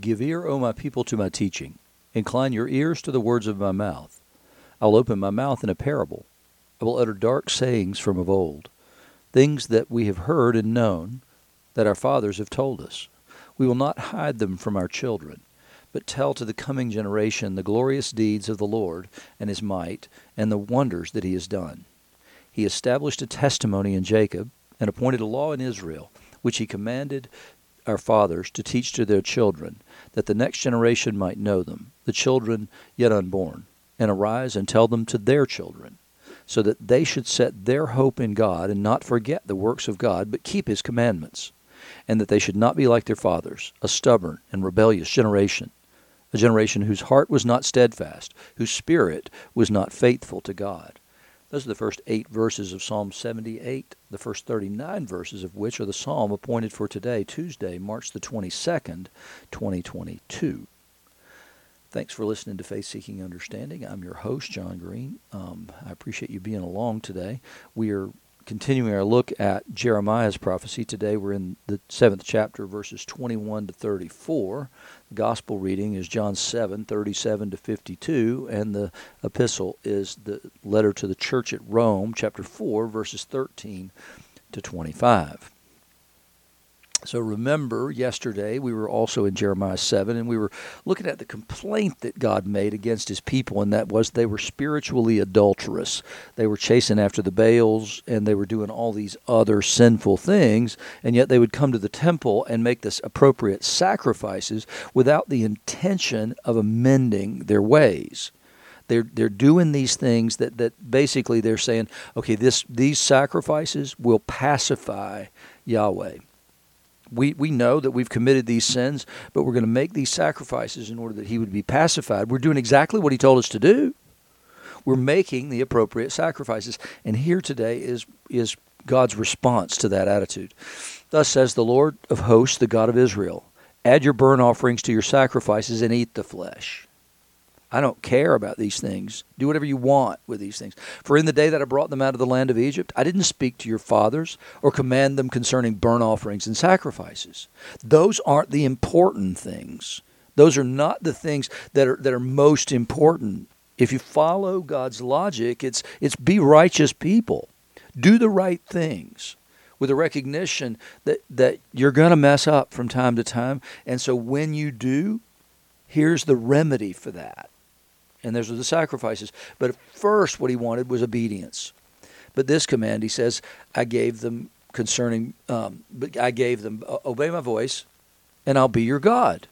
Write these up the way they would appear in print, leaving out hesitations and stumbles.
Give ear, O my people, to my teaching. Incline your ears to the words of my mouth. I will open my mouth in a parable. I will utter dark sayings from of old, things that we have heard and known, that our fathers have told us. We will not hide them from our children, but tell to the coming generation the glorious deeds of the Lord and his might, and the wonders that he has done. He established a testimony in Jacob, and appointed a law in Israel, which he commanded our fathers to teach to their children, that the next generation might know them, the children yet unborn, and arise and tell them to their children, so that they should set their hope in God, and not forget the works of God, but keep his commandments, and that they should not be like their fathers, a stubborn and rebellious generation, a generation whose heart was not steadfast, whose spirit was not faithful to God. Those are the first 8 verses of Psalm 78, the first 39 verses of which are the psalm appointed for today, Tuesday, March the 22nd, 2022. Thanks for listening to Faith Seeking Understanding. I'm your host, John Green. I appreciate you being along today. We are continuing our look at Jeremiah's prophecy. Today we're in the 7th chapter, verses 21 to 34. The gospel reading is John 7, 37 to 52, and the epistle is the letter to the church at Rome, chapter 4, verses 13 to 25. So remember, yesterday we were also in Jeremiah 7, and we were looking at the complaint that God made against his people, and that was they were spiritually adulterous. They were chasing after the Baals, and they were doing all these other sinful things, and yet they would come to the temple and make the appropriate sacrifices without the intention of amending their ways. They're doing these things that basically they're saying, okay, these sacrifices will pacify Yahweh. We know that we've committed these sins, but we're going to make these sacrifices in order that he would be pacified. We're doing exactly what he told us to do. We're making the appropriate sacrifices. And here today is God's response to that attitude. Thus says the Lord of hosts, the God of Israel, add your burnt offerings to your sacrifices and eat the flesh. I don't care about these things. Do whatever you want with these things. For in the day that I brought them out of the land of Egypt, I didn't speak to your fathers or command them concerning burnt offerings and sacrifices. Those aren't the important things. Those are not the things that are most important. If you follow God's logic, it's be righteous people. Do the right things, with a recognition that you're going to mess up from time to time. And so when you do, here's the remedy for that. And those are the sacrifices. But at first what he wanted was obedience. But this command, he says, I gave them, obey my voice, and I'll be your God.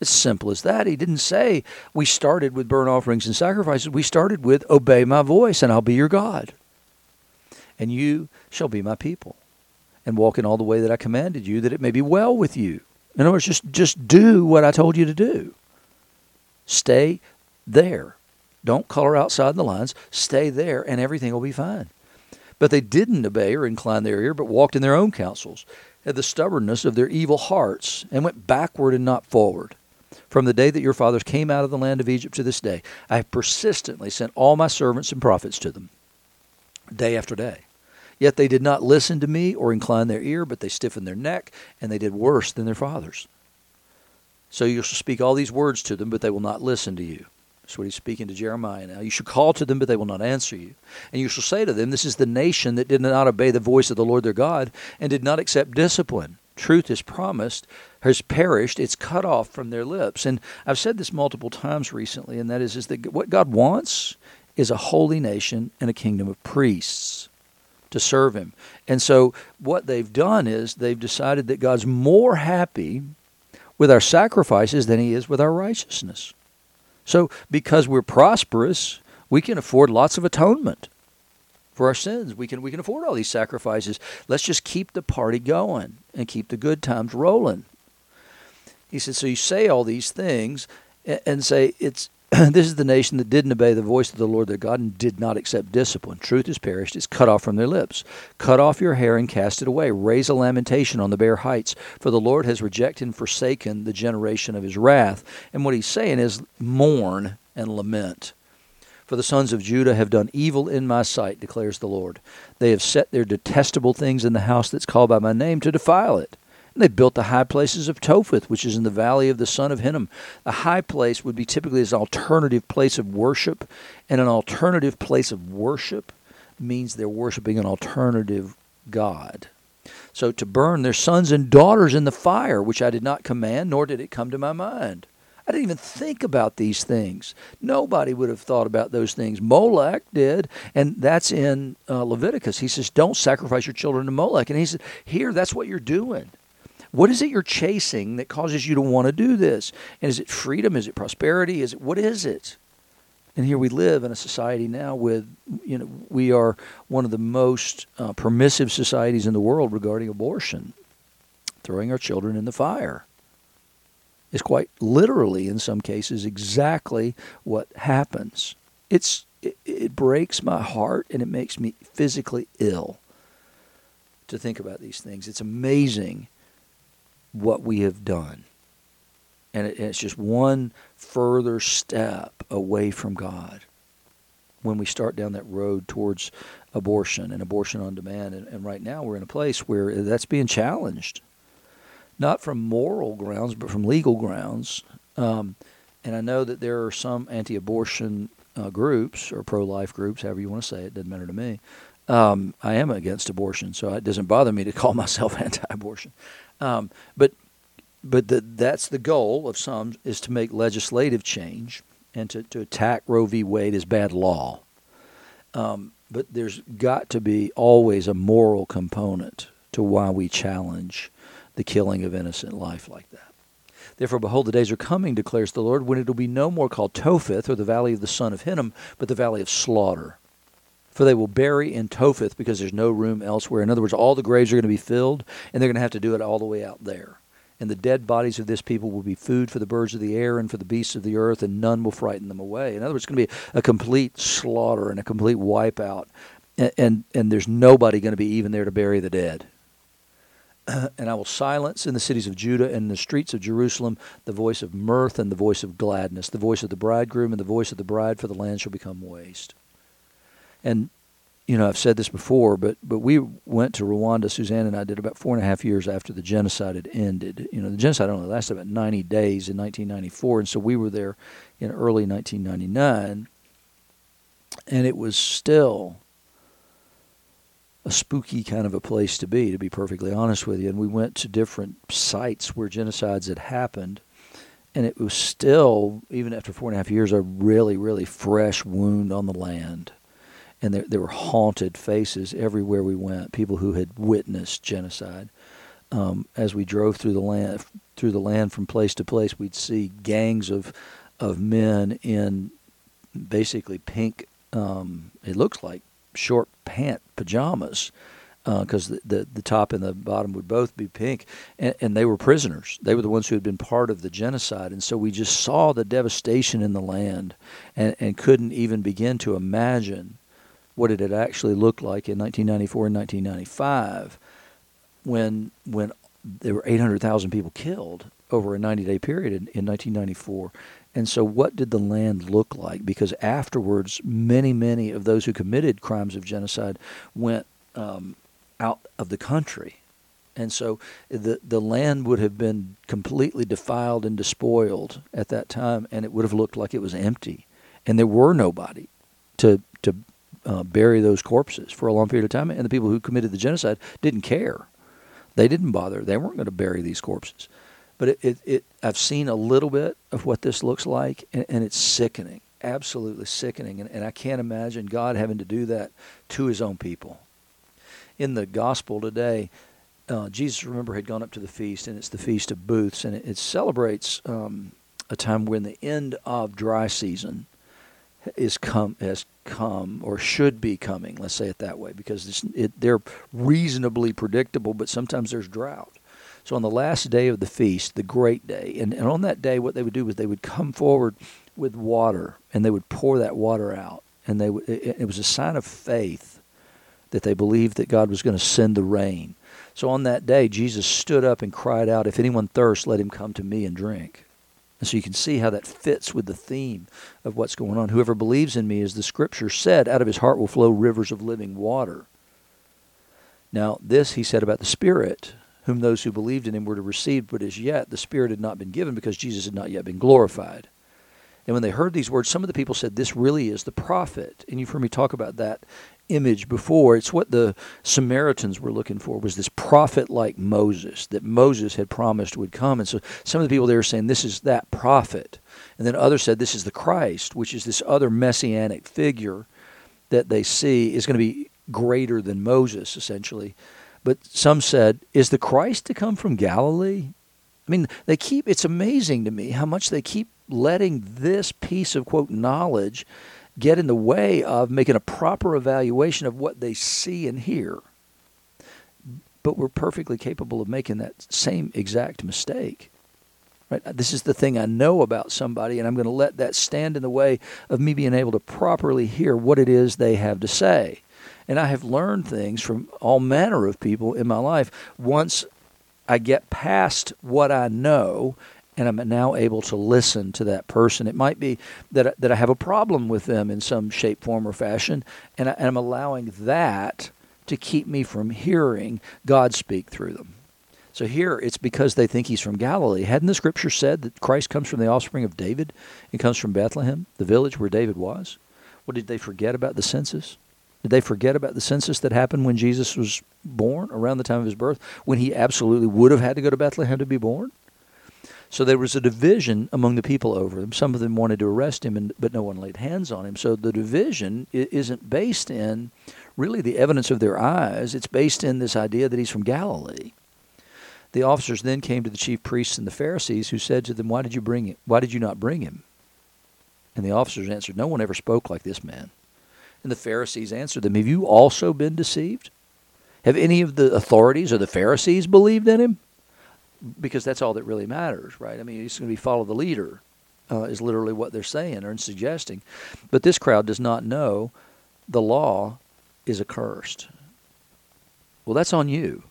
It's simple as that. He didn't say, we started with burnt offerings and sacrifices. We started with, obey my voice, and I'll be your God. And you shall be my people, and walk in all the way that I commanded you, that it may be well with you. In other words, just do what I told you to do. Stay there. Don't color outside the lines. Stay there, and everything will be fine. But they didn't obey or incline their ear, but walked in their own counsels, had the stubbornness of their evil hearts, and went backward and not forward. From the day that your fathers came out of the land of Egypt to this day, I have persistently sent all my servants and prophets to them, day after day. Yet they did not listen to me or incline their ear, but they stiffened their neck, and they did worse than their fathers. So you shall speak all these words to them, but they will not listen to you. That's what he's speaking to Jeremiah now. You shall call to them, but they will not answer you. And you shall say to them, this is the nation that did not obey the voice of the Lord their God and did not accept discipline. Truth is promised, has perished, it's cut off from their lips. And I've said this multiple times recently, and that is that what God wants is a holy nation and a kingdom of priests to serve him. And so what they've done is they've decided that God's more happy with our sacrifices than he is with our righteousness. So because we're prosperous, we can afford lots of atonement for our sins. We can afford all these sacrifices. Let's just keep the party going and keep the good times rolling. He said, so you say all these things and say, this is the nation that didn't obey the voice of the Lord their God and did not accept discipline. Truth is perished. It's cut off from their lips. Cut off your hair and cast it away. Raise a lamentation on the bare heights, for the Lord has rejected and forsaken the generation of his wrath. And what he's saying is mourn and lament. For the sons of Judah have done evil in my sight, declares the Lord. They have set their detestable things in the house that's called by my name to defile it. And they built the high places of Topheth, which is in the valley of the son of Hinnom. The high place would be typically this alternative place of worship, and an alternative place of worship means they're worshiping an alternative god. So to burn their sons and daughters in the fire, which I did not command, nor did it come to my mind. I didn't even think about these things. Nobody would have thought about those things. Molech did, and that's in Leviticus. He says, don't sacrifice your children to Molech. And he said, here, that's what you're doing. What is it you're chasing that causes you to want to do this? And is it freedom? Is it prosperity? Is it, what is it? And here we live in a society now with, you know, we are one of the most permissive societies in the world regarding abortion. Throwing our children in the fire is quite literally, in some cases, exactly what happens. It breaks my heart, and it makes me physically ill to think about these things. It's amazing what we have done. And it's just one further step away from God when we start down that road towards abortion and abortion on demand. And right now we're in a place where that's being challenged, not from moral grounds, but from legal grounds. And I know that there are some anti-abortion groups or pro-life groups, however you want to say it, doesn't matter to me. I am against abortion, so it doesn't bother me to call myself anti-abortion. But that's the goal of some, is to make legislative change and to attack Roe v. Wade as bad law. But there's got to be always a moral component to why we challenge the killing of innocent life like that. Therefore, behold, the days are coming, declares the Lord, when it will be no more called Topheth, or the valley of the son of Hinnom, but the valley of slaughter. For they will bury in Topheth because there's no room elsewhere. In other words, all the graves are going to be filled, and they're going to have to do it all the way out there. And the dead bodies of this people will be food for the birds of the air and for the beasts of the earth, and none will frighten them away. In other words, it's going to be a complete slaughter and a complete wipeout, and there's nobody going to be even there to bury the dead. And I will silence in the cities of Judah and in the streets of Jerusalem the voice of mirth and the voice of gladness, the voice of the bridegroom and the voice of the bride, for the land shall become waste. And, you know, I've said this before, but we went to Rwanda, Suzanne and I did, about 4.5 years after the genocide had ended. You know, the genocide only lasted about 90 days in 1994, and so we were there in early 1999, and it was still a spooky kind of a place to be perfectly honest with you. And we went to different sites where genocides had happened, and it was still, even after 4.5 years, a really, really fresh wound on the land. And there were haunted faces everywhere we went, people who had witnessed genocide. As we drove through the land from place to place, we'd see gangs of men in basically pink, it looks like short pant pajamas, because the top and the bottom would both be pink, and they were prisoners. They were the ones who had been part of the genocide. And so we just saw the devastation in the land and couldn't even begin to imagine what it had actually looked like in 1994 and 1995 when there were 800,000 people killed over a 90-day period in 1994. And so what did the land look like? Because afterwards, many, many of those who committed crimes of genocide went out of the country. And so the land would have been completely defiled and despoiled at that time, and it would have looked like it was empty. And there were nobody to bury those corpses for a long period of time, and the people who committed the genocide didn't care. They didn't bother. They weren't going to bury these corpses. But I've seen a little bit of what this looks like, and it's sickening, absolutely sickening, and I can't imagine God having to do that to his own people. In the gospel today, Jesus, remember, had gone up to the feast, and it's the Feast of Booths, and it celebrates a time when the end of dry season has come or should be coming, let's say it that way, because they're reasonably predictable, but sometimes there's drought. So on the last day of the feast, the great day, and on that day what they would do was they would come forward with water, and they would pour that water out, and it was a sign of faith that they believed that God was going to send the rain. So on that day, Jesus stood up and cried out, "If anyone thirsts, let him come to me and drink." And so you can see how that fits with the theme of what's going on. Whoever believes in me, as the scripture said, out of his heart will flow rivers of living water. Now, this he said about the Spirit, whom those who believed in him were to receive, but as yet the Spirit had not been given because Jesus had not yet been glorified. And when they heard these words, some of the people said, this really is the prophet. And you've heard me talk about that image before. It's what the Samaritans were looking for, was this prophet like Moses, that Moses had promised would come. And so some of the people there were saying, this is that prophet. And then others said, this is the Christ, which is this other messianic figure that they see is going to be greater than Moses, essentially. But some said, is the Christ to come from Galilee? I mean, it's amazing to me how much they keep letting this piece of, quote, knowledge get in the way of making a proper evaluation of what they see and hear. But we're perfectly capable of making that same exact mistake. Right? This is the thing I know about somebody, and I'm going to let that stand in the way of me being able to properly hear what it is they have to say. And I have learned things from all manner of people in my life. Once I get past what I know, and I'm now able to listen to that person. It might be that I have a problem with them in some shape, form, or fashion, and I'm allowing that to keep me from hearing God speak through them. So here, it's because they think he's from Galilee. Hadn't the Scripture said that Christ comes from the offspring of David and comes from Bethlehem, the village where David was? Well, did they forget about the census? Did they forget about the census that happened when Jesus was born, around the time of his birth, when he absolutely would have had to go to Bethlehem to be born? So there was a division among the people over him. Some of them wanted to arrest him, but no one laid hands on him. So the division isn't based in really the evidence of their eyes. It's based in this idea that he's from Galilee. The officers then came to the chief priests and the Pharisees, who said to them, Why did you not bring him? And the officers answered, no one ever spoke like this man. And the Pharisees answered them, have you also been deceived? Have any of the authorities or the Pharisees believed in him? Because that's all that really matters, right? I mean, it's going to be follow the leader is literally what they're saying or suggesting. But this crowd does not know the law is accursed. Well, that's on you.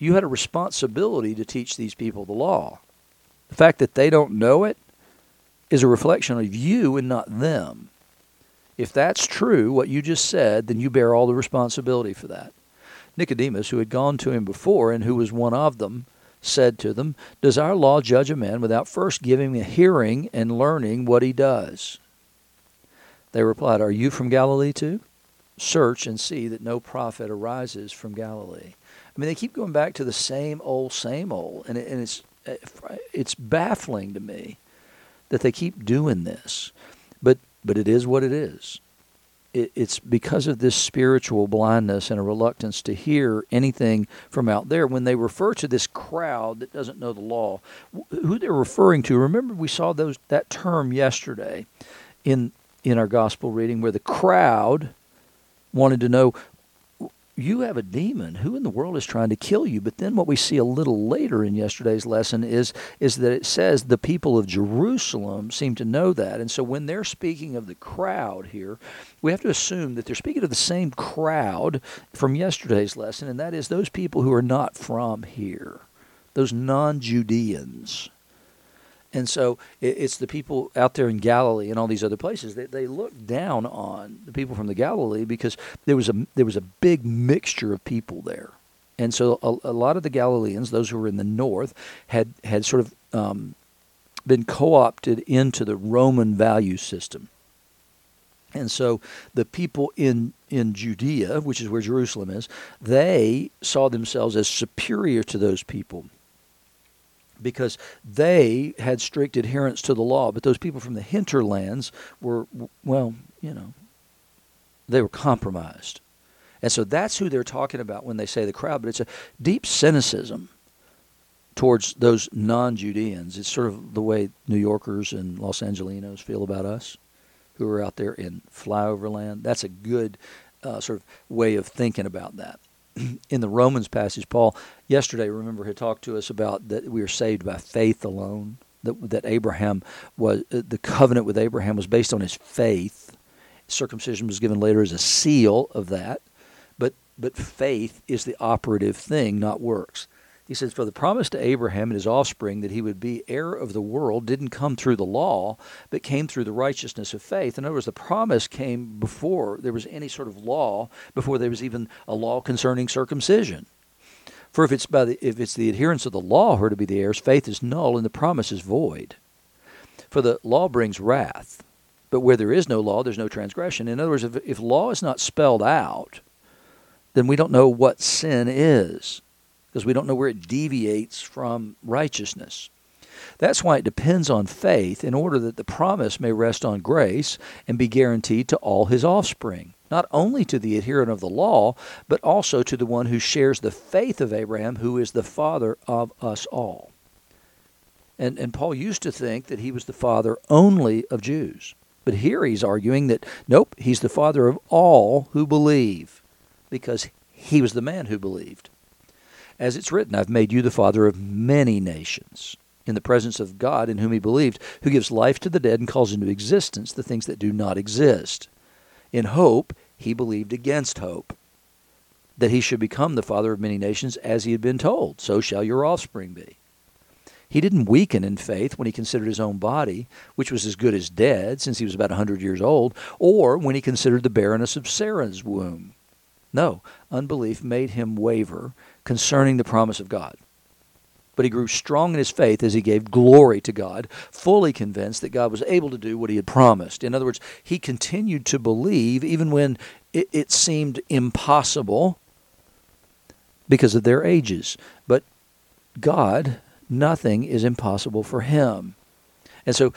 You had a responsibility to teach these people the law. The fact that they don't know it is a reflection of you and not them. If that's true, what you just said, then you bear all the responsibility for that. Nicodemus, who had gone to him before and who was one of them, said to them, does our law judge a man without first giving a hearing and learning what he does? They replied, are you from Galilee too? Search and see that no prophet arises from Galilee. I mean, they keep going back to the same old, and it's baffling to me that they keep doing this. But it is what it is. It's because of this spiritual blindness and a reluctance to hear anything from out there. When they refer to this crowd that doesn't know the law, who they're referring to, remember we saw that term yesterday in our gospel reading, where the crowd wanted to know, you have a demon. Who in the world is trying to kill you? But then what we see a little later in yesterday's lesson is that it says the people of Jerusalem seem to know that. And so when they're speaking of the crowd here, we have to assume that they're speaking of the same crowd from yesterday's lesson, and that is those people who are not from here, those non-Judeans. And so it's the people out there in Galilee and all these other places that they looked down on, the people from the Galilee, because there was a big mixture of people there. And so a lot of the Galileans, those who were in the north, had sort of been co-opted into the Roman value system. And so the people in Judea, which is where Jerusalem is, they saw themselves as superior to those people, because they had strict adherence to the law. But those people from the hinterlands were, well, you know, they were compromised. And so that's who they're talking about when they say the crowd. But it's a deep cynicism towards those non-Judeans. It's sort of the way New Yorkers and Los Angelinos feel about us, who are out there in flyover land. That's a good sort of way of thinking about that. In the Romans passage, Paul yesterday, remember, had talked to us about that we are saved by faith alone, that Abraham was, the covenant with Abraham was based on his faith. Circumcision was given later as a seal of that, but faith is the operative thing, not works. He says, for the promise to Abraham and his offspring that he would be heir of the world didn't come through the law, but came through the righteousness of faith. In other words, the promise came before there was any sort of law, before there was even a law concerning circumcision. For if it's the adherents of the law who are to be the heirs, faith is null and the promise is void. For the law brings wrath, but where there is no law, there's no transgression. In other words, if law is not spelled out, then we don't know what sin is, because we don't know where it deviates from righteousness. That's why it depends on faith, in order that the promise may rest on grace and be guaranteed to all his offspring, not only to the adherent of the law, but also to the one who shares the faith of Abraham, who is the father of us all. And Paul used to think that he was the father only of Jews. But here he's arguing that, nope, he's the father of all who believe, because he was the man who believed. As it's written, I've made you the father of many nations, in the presence of God in whom he believed, who gives life to the dead and calls into existence the things that do not exist. In hope, he believed against hope, that he should become the father of many nations, as he had been told, so shall your offspring be. He didn't weaken in faith when he considered his own body, which was as good as dead, since he was about 100 years old, or when he considered the barrenness of Sarah's womb. No, unbelief made him waver concerning the promise of God. But he grew strong in his faith as he gave glory to God, fully convinced that God was able to do what he had promised. In other words, he continued to believe even when it seemed impossible because of their ages. But God, nothing is impossible for him. And so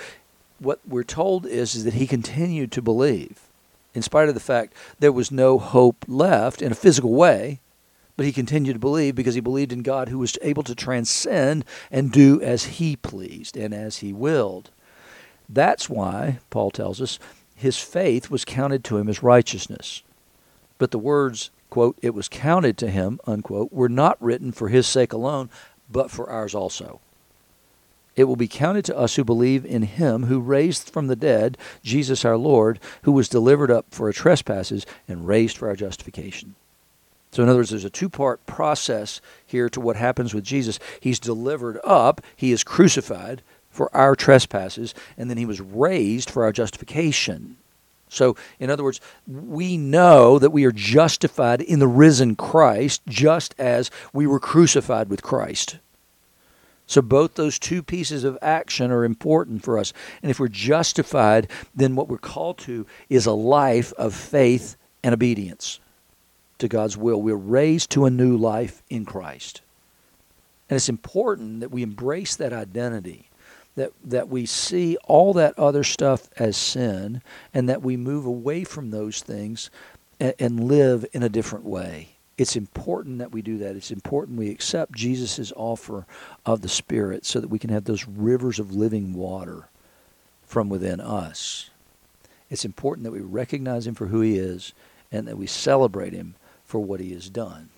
what we're told is that he continued to believe, in spite of the fact there was no hope left in a physical way. But he continued to believe because he believed in God, who was able to transcend and do as he pleased and as he willed. That's why, Paul tells us, his faith was counted to him as righteousness. But the words, quote, it was counted to him, unquote, were not written for his sake alone, but for ours also. It will be counted to us who believe in him who raised from the dead Jesus our Lord, who was delivered up for our trespasses and raised for our justification. So in other words, there's a two-part process here to what happens with Jesus. He's delivered up, he is crucified for our trespasses, and then he was raised for our justification. So in other words, we know that we are justified in the risen Christ, just as we were crucified with Christ. So both those two pieces of action are important for us. And if we're justified, then what we're called to is a life of faith and obedience to God's will. We're raised to a new life in Christ. And it's important that we embrace that identity, that we see all that other stuff as sin, and that we move away from those things and live in a different way. It's important that we do that. It's important we accept Jesus' offer of the Spirit so that we can have those rivers of living water from within us. It's important that we recognize him for who he is and that we celebrate him for what he has done.